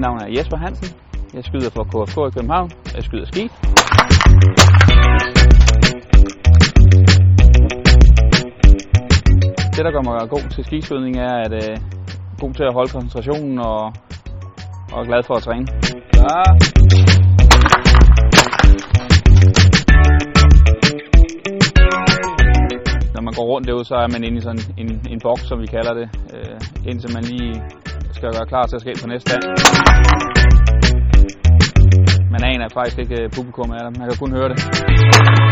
Mit navn er Jesper Hansen. Jeg skyder for KFG i København. Jeg skyder skeet. Det, der gør mig god til skeetskydning, er, at jeg er god til at holde koncentrationen og er glad for at træne. Ja. Når man går rundt derude, så er man inde i sådan en boks, som vi kalder det, indtil man lige skal gøre klar til at skabe på næste dag. Man aner faktisk ikke publikum af det, man kan kun høre det.